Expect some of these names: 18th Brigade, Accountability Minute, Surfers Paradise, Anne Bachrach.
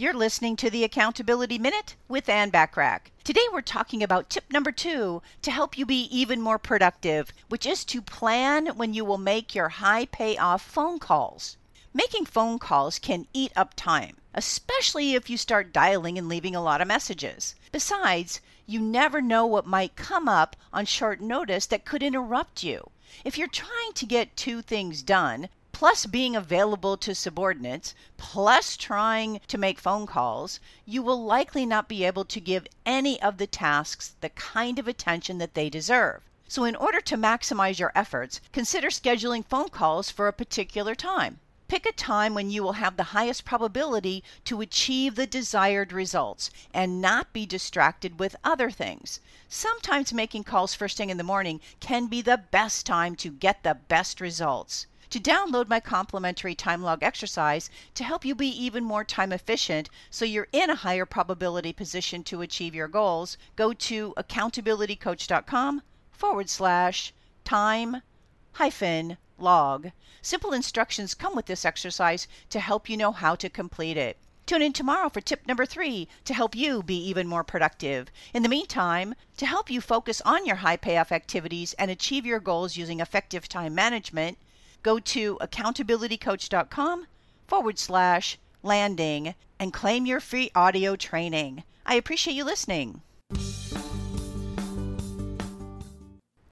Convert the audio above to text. You're listening to the Accountability Minute with Anne Bachrach. Today we're talking about tip number 2 to help you be even more productive, which is to plan when you will make your high payoff phone calls. Making phone calls can eat up time, especially if you start dialing and leaving a lot of messages. Besides, you never know what might come up on short notice that could interrupt you. If you're trying to get 2 things done, plus being available to subordinates, plus trying to make phone calls, you will likely not be able to give any of the tasks the kind of attention that they deserve. So in order to maximize your efforts, consider scheduling phone calls for a particular time. Pick a time when you will have the highest probability to achieve the desired results and not be distracted with other things. Sometimes making calls first thing in the morning can be the best time to get the best results. To download my complimentary time log exercise to help you be even more time efficient so you're in a higher probability position to achieve your goals, go to accountabilitycoach.com/time-log. Simple instructions come with this exercise to help you know how to complete it. Tune in tomorrow for tip number 3 to help you be even more productive. In the meantime, to help you focus on your high payoff activities and achieve your goals using effective time management, go to accountabilitycoach.com/landing and claim your free audio training. I appreciate you listening.